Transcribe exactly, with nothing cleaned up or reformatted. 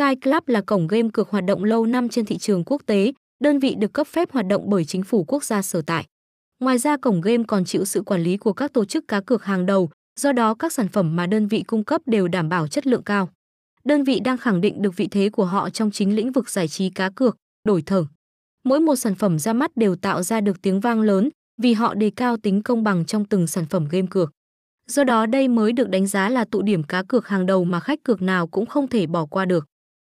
Sky Club là cổng game cược hoạt động lâu năm trên thị trường quốc tế, đơn vị được cấp phép hoạt động bởi chính phủ quốc gia sở tại. Ngoài ra, cổng game còn chịu sự quản lý của các tổ chức cá cược hàng đầu, do đó các sản phẩm mà đơn vị cung cấp đều đảm bảo chất lượng cao. Đơn vị đang khẳng định được vị thế của họ trong chính lĩnh vực giải trí cá cược, đổi thưởng. Mỗi một sản phẩm ra mắt đều tạo ra được tiếng vang lớn vì họ đề cao tính công bằng trong từng sản phẩm game cược. Do đó đây mới được đánh giá là tụ điểm cá cược hàng đầu mà khách cược nào cũng không thể bỏ qua được.